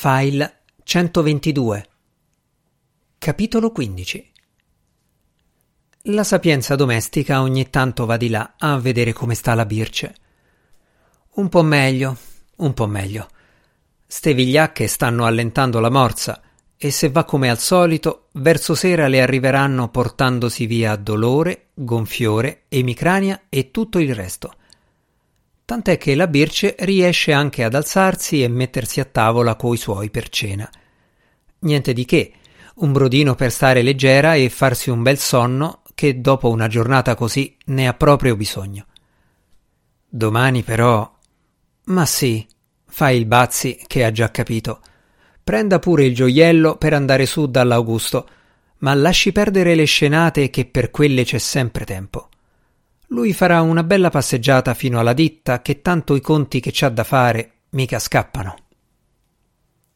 File 122. Capitolo 15. La sapienza domestica ogni tanto va di là a vedere come sta la Birce. Un po' meglio, un po' meglio. Ste vigliacche stanno allentando la morsa e se va come al solito, verso sera le arriveranno portandosi via dolore, gonfiore, emicrania e tutto il resto. Tant'è che la Birce riesce anche ad alzarsi e mettersi a tavola coi suoi per cena. Niente di che, un brodino per stare leggera e farsi un bel sonno che dopo una giornata così ne ha proprio bisogno. Domani però... Ma sì, fa il Bazzi che ha già capito. Prenda pure il gioiello per andare su dall'Augusto, ma lasci perdere le scenate che per quelle c'è sempre tempo. Lui farà una bella passeggiata fino alla ditta che tanto i conti che c'ha da fare mica scappano.